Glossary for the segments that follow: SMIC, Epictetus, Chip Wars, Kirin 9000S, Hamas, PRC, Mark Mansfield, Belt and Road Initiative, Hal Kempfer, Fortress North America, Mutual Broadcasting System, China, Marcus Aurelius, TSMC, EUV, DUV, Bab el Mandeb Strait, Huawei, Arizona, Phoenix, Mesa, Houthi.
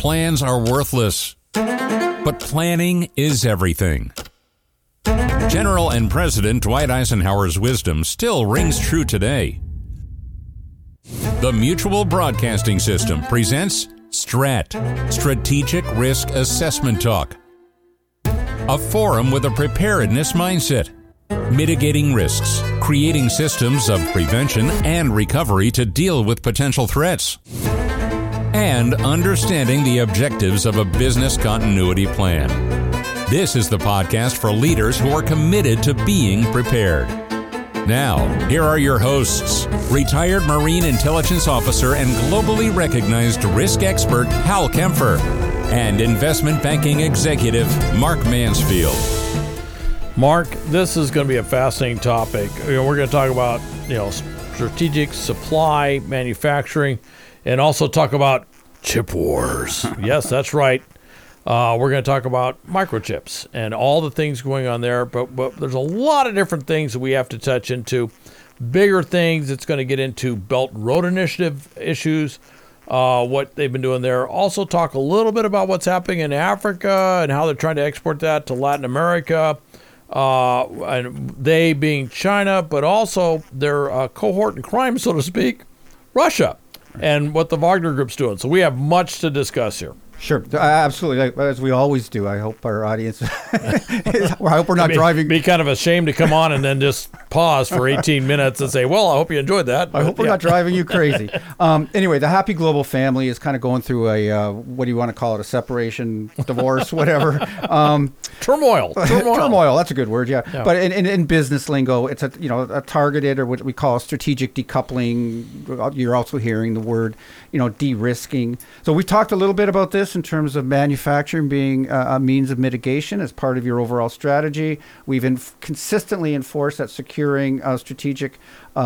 Plans are worthless, but planning is everything. General and President Dwight Eisenhower's wisdom still rings true today. The Mutual Broadcasting System presents STRAT, Strategic Risk Assessment Talk, a forum with a preparedness mindset, mitigating risks, creating systems of prevention and recovery to deal with potential threats, and understanding the objectives of a business continuity plan. This is the podcast for leaders who are committed to being prepared. Now, here are your hosts, retired Marine Intelligence Officer and globally recognized risk expert Hal Kempfer and investment banking executive Mark Mansfield. Mark, this is going to be a fascinating topic. We're going to talk about strategic supply, manufacturing, and also talk about chip wars. Yes, that's right. We're going to talk about microchips and all the things going on there. But there's a lot of different things that we have to touch into. Bigger things, it's going to get into Belt and Road Initiative issues, what they've been doing there. Also talk a little bit about what's happening in Africa and how they're trying to export that to Latin America, and they being China, but also their cohort in crime, so to speak, Russia, and what the Wagner Group's doing. So we have much to discuss here. Sure, absolutely, as we always do. I hope our audience, I hope we're not driving. Be kind of a shame to come on and then just pause for 18 minutes and say, well, I hope you enjoyed that. But I hope we're not driving you crazy. Anyway, the Happy Global Family is kind of going through a, what do you want to call it, a separation, divorce, whatever. Turmoil, that's a good word, yeah. But in business lingo, it's a targeted, or what we call strategic decoupling. You're also hearing the word, de-risking. So we talked a little bit about this in terms of manufacturing being a means of mitigation as part of your overall strategy. We've consistently enforced that securing strategic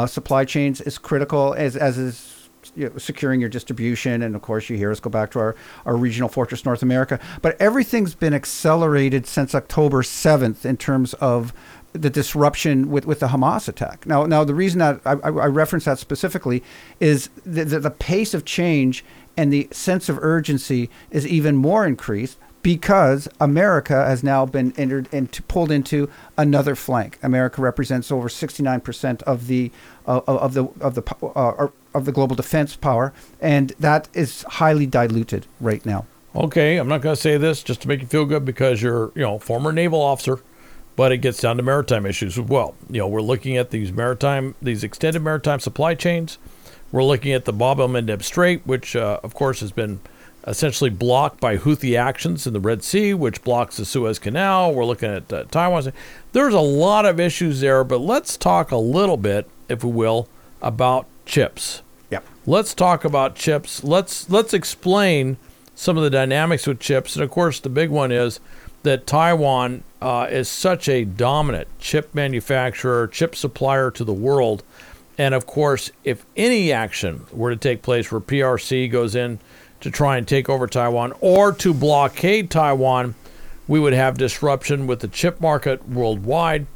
supply chains is critical, as is securing your distribution. And of course, you hear us go back to our regional Fortress North America. But everything's been accelerated since October 7th in terms of the disruption with the Hamas attack. Now the reason that I reference that specifically is the pace of change and the sense of urgency is even more increased because America has now been entered and pulled into another flank. America represents over 69% of the global defense power, and that is highly diluted right now. Okay, I'm not going to say this just to make you feel good because you're former naval officer. But it gets down to maritime issues as well. We're looking at these extended maritime supply chains. We're looking at the Bab el Mandeb Strait, which, of course, has been essentially blocked by Houthi actions in the Red Sea, which blocks the Suez Canal. We're looking at Taiwan. There's a lot of issues there, but let's talk a little bit, if we will, about chips. Yep. Let's talk about chips. Let's explain some of the dynamics with chips. And, of course, the big one is that Taiwan is such a dominant chip manufacturer, chip supplier to the world. And of course, if any action were to take place where PRC goes in to try and take over Taiwan or to blockade Taiwan, we would have disruption with the chip market worldwide,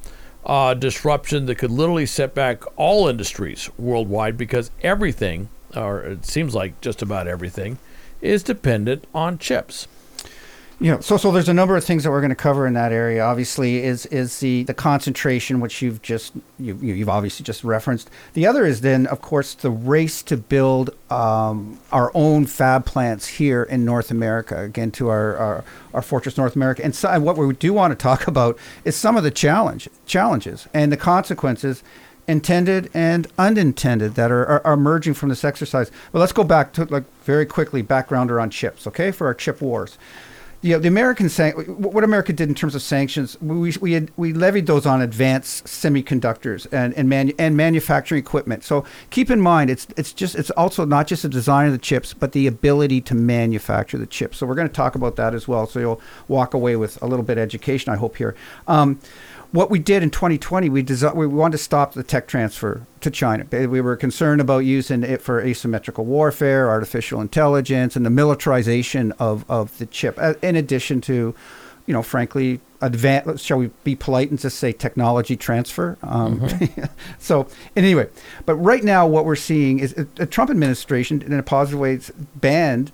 disruption that could literally set back all industries worldwide because everything, or it seems like just about everything, is dependent on chips. So there's a number of things that we're going to cover in that area. Obviously, is the concentration, which you've obviously just referenced. The other is then, of course, the race to build our own fab plants here in North America. Again, to our Fortress North America. And so, what we do want to talk about is some of the challenges and the consequences, intended and unintended, that are emerging from this exercise. But let's go back to very quickly backgrounder on chips, okay, for our chip wars. The American what America did in terms of sanctions, we levied those on advanced semiconductors and manufacturing equipment. So keep in mind, it's also not just the design of the chips, but the ability to manufacture the chips. So we're going to talk about that as well. So you'll walk away with a little bit of education, I hope, here. What we did in 2020, we wanted to stop the tech transfer to China. We were concerned about using it for asymmetrical warfare, artificial intelligence, and the militarization of the chip, in addition to you know, frankly, shall we be polite and just say technology transfer? So, and anyway, but right now what we're seeing is a Trump administration, in a positive way, banned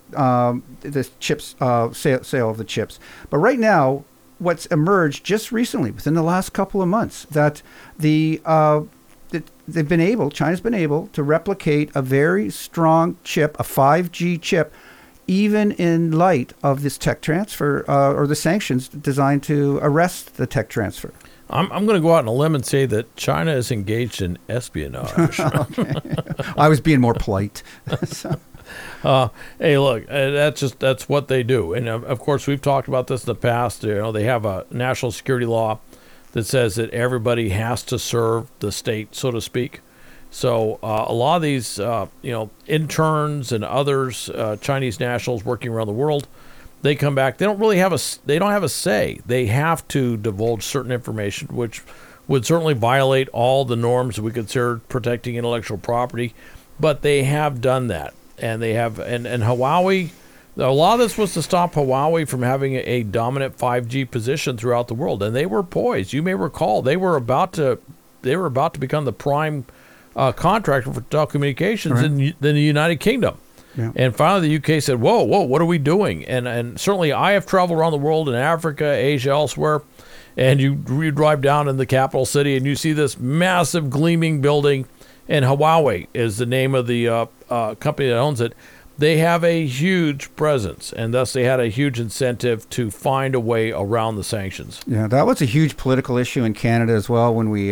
this chips, sale of the chips. But right now, what's emerged just recently, within the last couple of months, that the China's been able to replicate a very strong chip, a 5G chip, even in light of this tech transfer or the sanctions designed to arrest the tech transfer. I'm going to go out on a limb and say that China is engaged in espionage. I was being more polite. Hey, look, that's what they do. And of course, we've talked about this in the past. You know, they have a national security law that says that everybody has to serve the state, so to speak. So a lot of these, interns and others, Chinese nationals working around the world, they come back. They don't really have a say. They have to divulge certain information, which would certainly violate all the norms we consider protecting intellectual property. But they have done that, and they have. And Huawei, a lot of this was to stop Huawei from having a dominant 5G position throughout the world, and they were poised. You may recall they were about to become the prime contractor for telecommunications in the United Kingdom. Yeah. And finally the UK said, whoa, what are we doing? And certainly I have traveled around the world in Africa, Asia, elsewhere, and you drive down in the capital city and you see this massive gleaming building, and Huawei is the name of the company that owns it. They have a huge presence, and thus they had a huge incentive to find a way around the sanctions. Yeah, that was a huge political issue in Canada as well when we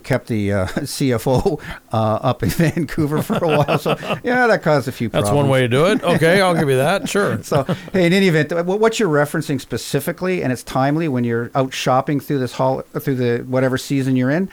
kept the CFO up in Vancouver for a while. So, yeah, that caused a few problems. That's one way to do it. Okay, I'll give you that. Sure. So, hey, in any event, what you're referencing specifically, and it's timely when you're out shopping through this through the whatever season you're in,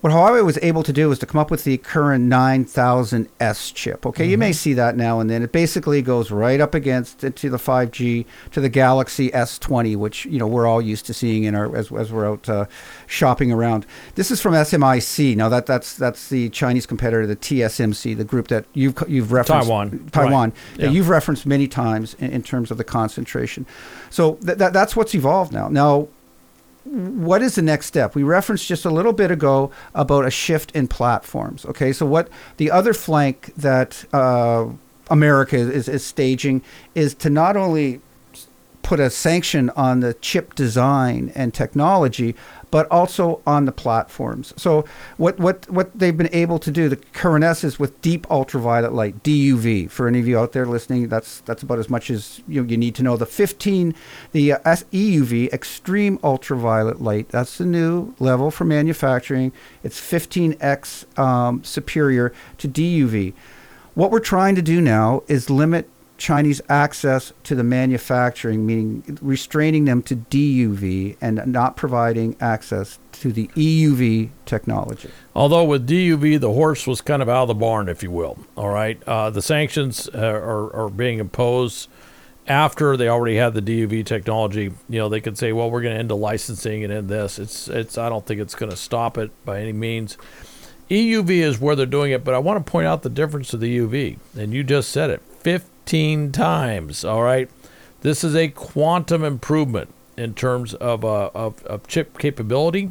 what Huawei was able to do was to come up with the current 9000S chip. Okay, you may see that now and then. It basically goes right up against it to the 5G, to the Galaxy S20, which we're all used to seeing in our as we're out shopping around. This is from SMIC. Now that's the Chinese competitor, the TSMC, the group that you've referenced, Taiwan, right. That you've referenced many times in terms of the concentration. So that's what's evolved now. Now, what is the next step? We referenced just a little bit ago about a shift in platforms. Okay, so what the other flank that America is staging is to not only put a sanction on the chip design and technology, but also on the platforms. So what they've been able to do, the current S is with deep ultraviolet light, DUV. For any of you out there listening, that's about as much as you need to know. The EUV, extreme ultraviolet light, that's the new level for manufacturing. It's 15x superior to DUV. What we're trying to do now is limit Chinese access to the manufacturing, meaning restraining them to DUV and not providing access to the EUV technology. Although with DUV, the horse was kind of out of the barn, if you will. All right. The sanctions are being imposed after they already had the DUV technology. They could say, well, we're going to end the licensing and end this. I don't think it's going to stop it by any means. EUV is where they're doing it, but I want to point out the difference of the EUV. And you just said it. 15 times, all right? This is a quantum improvement in terms of chip capability.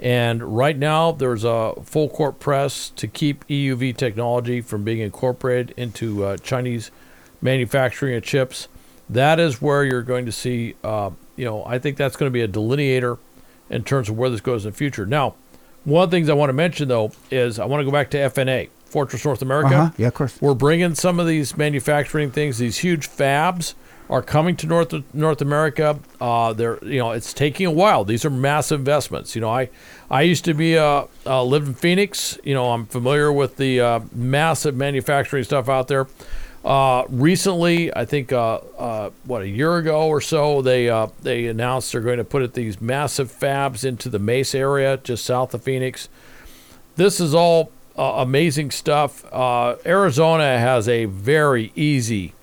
And right now, there's a full court press to keep EUV technology from being incorporated into Chinese manufacturing of chips. That is where you're going to see, I think that's going to be a delineator in terms of where this goes in the future. Now, one of the things I want to mention, though, is I want to go back to FNA. Fortress North America. Yeah, of course. We're bringing some of these manufacturing things. These huge fabs are coming to North America. It's taking a while. These are massive investments. I used to be lived in Phoenix. I'm familiar with the massive manufacturing stuff out there. Recently, I think a year ago or so, they announced they're going to put these massive fabs into the Mesa area, just south of Phoenix. This is all amazing stuff. Arizona has a very easy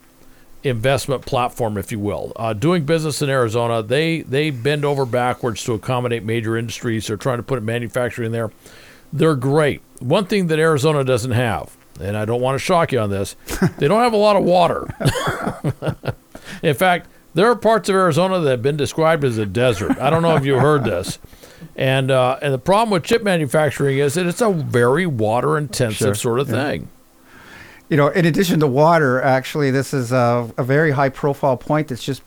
investment platform, if you will. Doing business in Arizona, they bend over backwards to accommodate major industries. They're trying to put manufacturing there. They're great. One thing that Arizona doesn't have, and I don't want to shock you on this, they don't have a lot of water. In fact, There are parts of Arizona that have been described as a desert. I don't know if you heard this. And the problem with chip manufacturing is that it's a very water-intensive sort of thing. You know, in addition to water, actually, this is a very high-profile point that's just,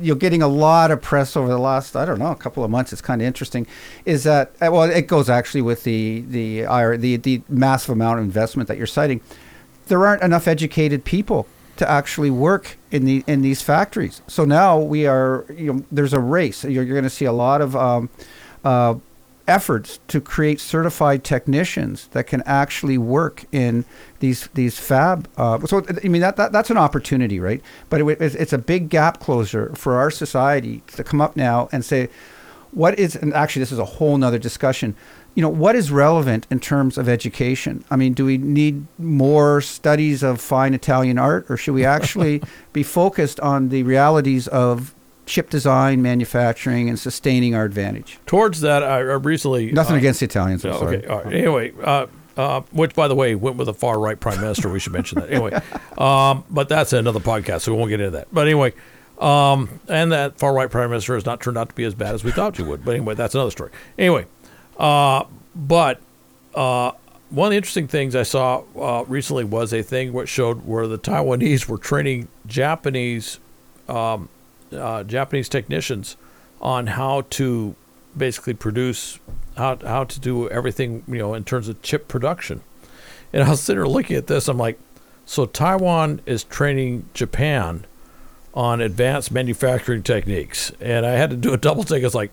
you're getting a lot of press over the last, I don't know, a couple of months. It's kind of interesting. Is that, well, it goes actually with the massive amount of investment that you're citing. There aren't enough educated people to actually work in these factories. So now we are, you know, there's a race. You're going to see a lot of efforts to create certified technicians that can actually work in these fab. So I mean that's an opportunity, right? But it's a big gap closer for our society to come up now and say, what is, and actually this is a whole nother discussion, you know, what is relevant in terms of education? I mean, do we need more studies of fine Italian art, or should we actually be focused on the realities of chip design, manufacturing, and sustaining our advantage? Towards that, I recently... Nothing against the Italians, I'm sorry. Okay, all right. Anyway, which, by the way, went with a far-right prime minister. We should mention that. Anyway, but that's another podcast, so we won't get into that. But anyway... and that far-right prime minister has not turned out to be as bad as we thought he would. But anyway, that's another story. Anyway, but one of the interesting things I saw recently was a thing which showed where the Taiwanese were training Japanese technicians on how to basically produce, how to do everything, you know, in terms of chip production. And I was sitting there looking at this. I'm like, so Taiwan is training Japan on advanced manufacturing techniques. And I had to do a double take. It's like,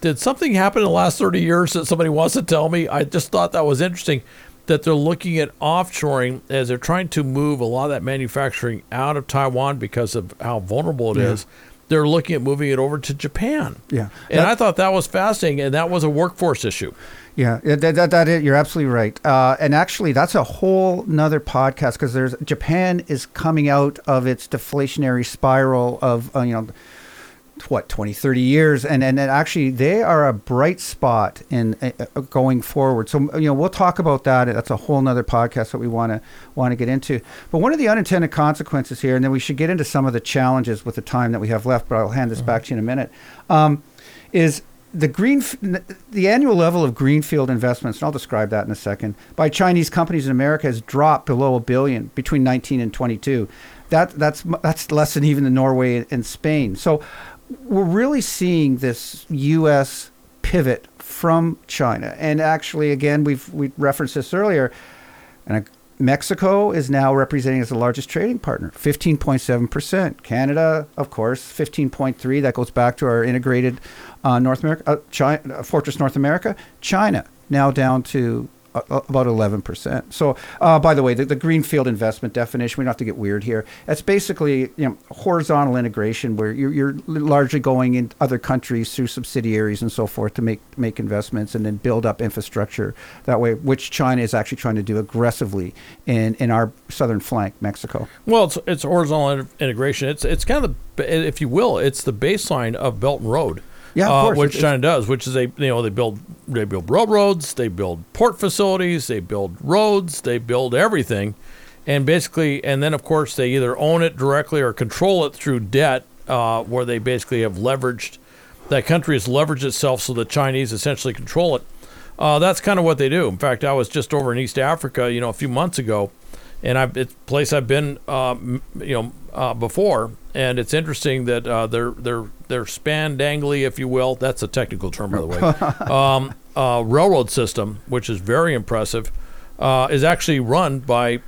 did something happen in the last 30 years that somebody wants to tell me? I just thought that was interesting that they're looking at offshoring as they're trying to move a lot of that manufacturing out of Taiwan because of how vulnerable it is. They're looking at moving it over to Japan. Yeah. And I thought that was fascinating, and that was a workforce issue. Yeah, that you're absolutely right. And actually, that's a whole nother podcast because Japan is coming out of its deflationary spiral of, 20, 30 years. And actually, they are a bright spot in going forward. So, you know, we'll talk about that. That's a whole nother podcast that we want to get into. But one of the unintended consequences here, and then we should get into some of the challenges with the time that we have left, but I'll hand this back to you in a minute, is... The annual level of greenfield investments, and I'll describe that in a second, by Chinese companies in America has dropped below $1 billion between 19 and 22. That's less than even the Norway and Spain. So we're really seeing this U.S. pivot from China. And actually, again, we referenced this earlier, and Mexico is now representing as the largest trading partner, 15.7%. Canada, of course, 15.3%. That goes back to our integrated North America, China, Fortress North America. China now down to about 11%. So, by the way, the greenfield investment definition, we don't have to get weird here. That's basically, you know, horizontal integration where you're largely going in other countries through subsidiaries and so forth to make investments and then build up infrastructure that way, which China is actually trying to do aggressively in our southern flank, Mexico. Well, it's horizontal integration. It's kind of, if you will, it's the baseline of Belt and Road. Yeah, of course. Which China does, which is they build railroads, they build port facilities, they build roads, they build everything, and basically, and then of course they either own it directly or control it through debt, where they basically have leveraged, that country has leveraged itself so the Chinese essentially control it. That's kind of what they do. In fact, I was just over in East Africa, a few months ago, and it's a place I've been, before. And it's interesting that their spandangly, if you will, that's a technical term, by the way, railroad system, which is very impressive, is actually run by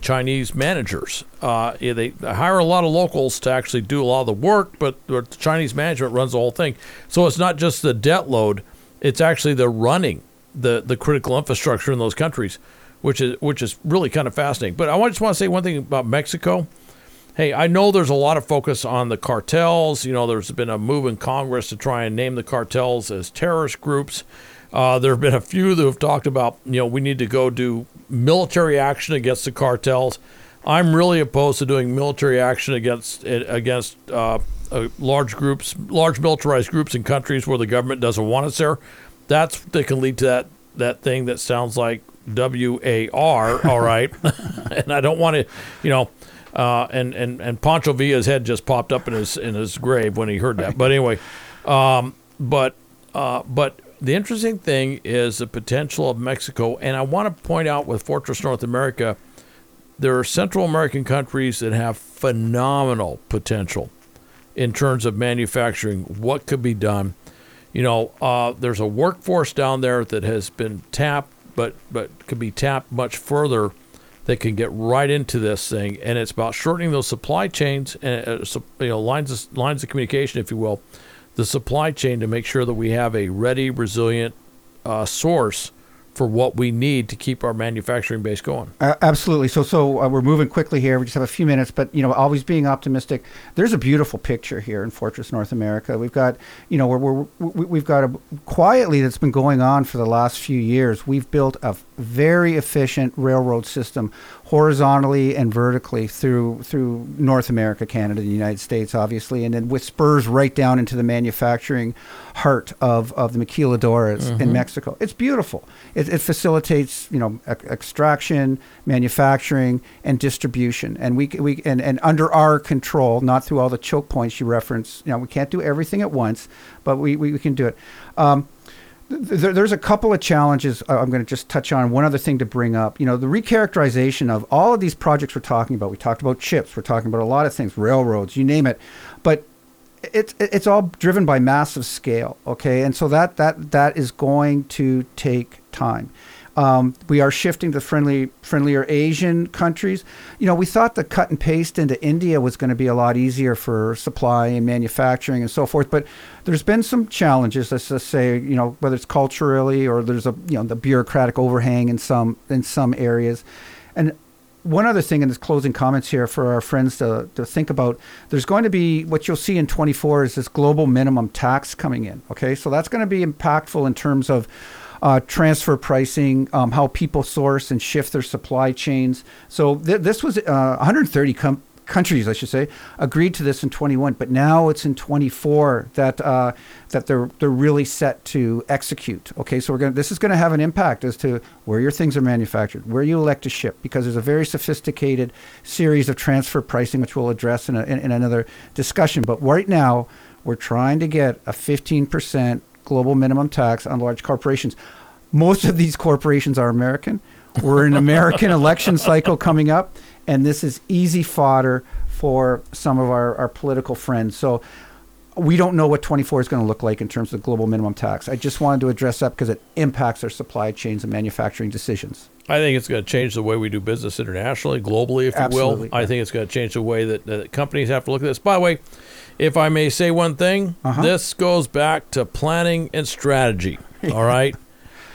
Chinese managers. They hire a lot of locals to actually do a lot of the work, but the Chinese management runs the whole thing. So it's not just the debt load; it's actually the running the critical infrastructure in those countries, which is really kind of fascinating. But I just want to say one thing about Mexico. Hey, I know there's a lot of focus on the cartels. There's been a move in Congress to try and name the cartels as terrorist groups. There have been a few that have talked about, we need to go do military action against the cartels. I'm really opposed to doing military action against large militarized groups in countries where the government doesn't want us there. That can lead to that thing that sounds like WAR, all right? And I don't want to, And Pancho Villa's head just popped up in his grave when he heard that. But anyway, but the interesting thing is the potential of Mexico. And I want to point out with Fortress North America, there are Central American countries that have phenomenal potential in terms of manufacturing, what could be done. You know, there's a workforce down there that has been tapped, but could be tapped much further. They can get right into this thing, and it's about shortening those supply chains and lines of communication, if you will, the supply chain, to make sure that we have a ready, resilient source for what we need to keep our manufacturing base going. Absolutely. So we're moving quickly here. We just have a few minutes, but always being optimistic. There's a beautiful picture here in Fortress North America. We've got, quietly that's been going on for the last few years. We've built a very efficient railroad system horizontally and vertically through North America, Canada, the United States, obviously, and then with spurs right down into the manufacturing heart of the Maquiladoras in Mexico. It's beautiful. It facilitates extraction, manufacturing, and distribution. And we under our control, not through all the choke points you reference. We can't do everything at once, but we can do it. There's a couple of challenges I'm going to just touch on. One other thing to bring up, the recharacterization of all of these projects we're talking about. We talked about chips. We're talking about a lot of things, railroads, you name it. But it's all driven by massive scale, okay? And so that is going to take time. We are shifting to friendlier Asian countries. We thought the cut and paste into India was going to be a lot easier for supply and manufacturing and so forth, but there's been some challenges, let's just say, whether it's culturally or there's the bureaucratic overhang in some areas. And one other thing in this closing comments here for our friends to think about, there's going to be, what you'll see in 24 is this global minimum tax coming in, okay? So that's going to be impactful in terms of transfer pricing, how people source and shift their supply chains. So this was 130 countries, I should say, agreed to this in 21, but now it's in 24 that they're really set to execute. Okay, so this is going to have an impact as to where your things are manufactured, where you elect to ship, because there's a very sophisticated series of transfer pricing, which we'll address in another discussion. But right now, we're trying to get a 15% global minimum tax on large corporations. Most of these corporations are American. We're in an American election cycle coming up, and this is easy fodder for some of our political friends. So we don't know what 24 is going to look like in terms of global minimum tax. I just wanted to address that because it impacts our supply chains and manufacturing decisions. I think it's going to change the way we do business internationally, globally, if you Absolutely. Will. I think it's going to change the way that companies have to look at this. By the way, if I may say one thing, this goes back to planning and strategy, all right?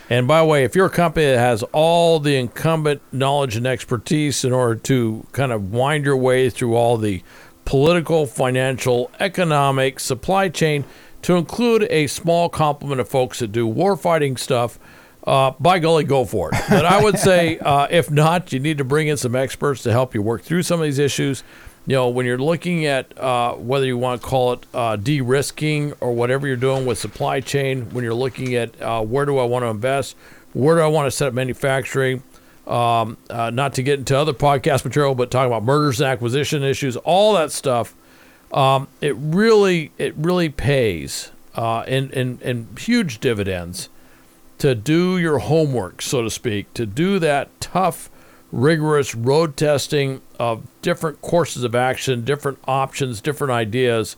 And by the way, if you're a company that has all the incumbent knowledge and expertise in order to kind of wind your way through all the political, financial, economic, supply chain, to include a small complement of folks that do warfighting stuff, by golly, go for it. But I would say, if not, you need to bring in some experts to help you work through some of these issues. When you're looking at whether you want to call it de-risking or whatever you're doing with supply chain, when you're looking at where do I want to invest, where do I want to set up manufacturing, not to get into other podcast material, but talking about mergers and acquisition issues, all that stuff, it really pays in huge dividends to do your homework, so to speak, to do that tough, rigorous road testing of different courses of action, different options, different ideas,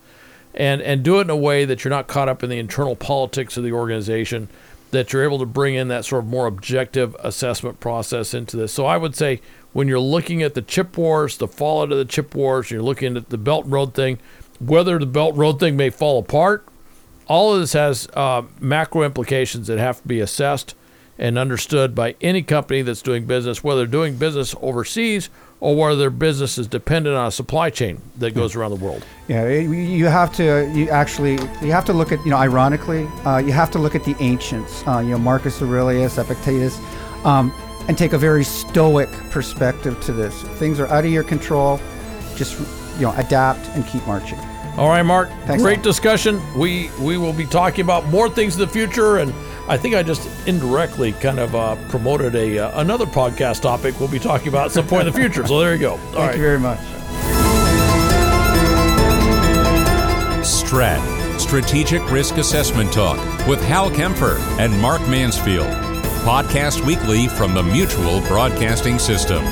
and do it in a way that you're not caught up in the internal politics of the organization, that you're able to bring in that sort of more objective assessment process into this. So I would say when you're looking at the chip wars, the fallout of the chip wars, you're looking at the Belt and Road thing, whether the Belt and Road thing may fall apart, all of this has macro implications that have to be assessed and understood by any company that's doing business, whether they're doing business overseas or whether their business is dependent on a supply chain that goes around the world. Yeah, you have to look at, ironically, you have to look at the ancients, Marcus Aurelius, Epictetus, and take a very stoic perspective to this. Things are out of your control. Just, adapt and keep marching. All right, Mark, thanks, great discussion. We will be talking about more things in the future, and I think I just indirectly kind of promoted another podcast topic we'll be talking about at some point in the future. So there you go. All right. Thank you very much. Strat, Strategic Risk Assessment Talk with Hal Kempfer and Mark Mansfield. Podcast weekly from the Mutual Broadcasting System.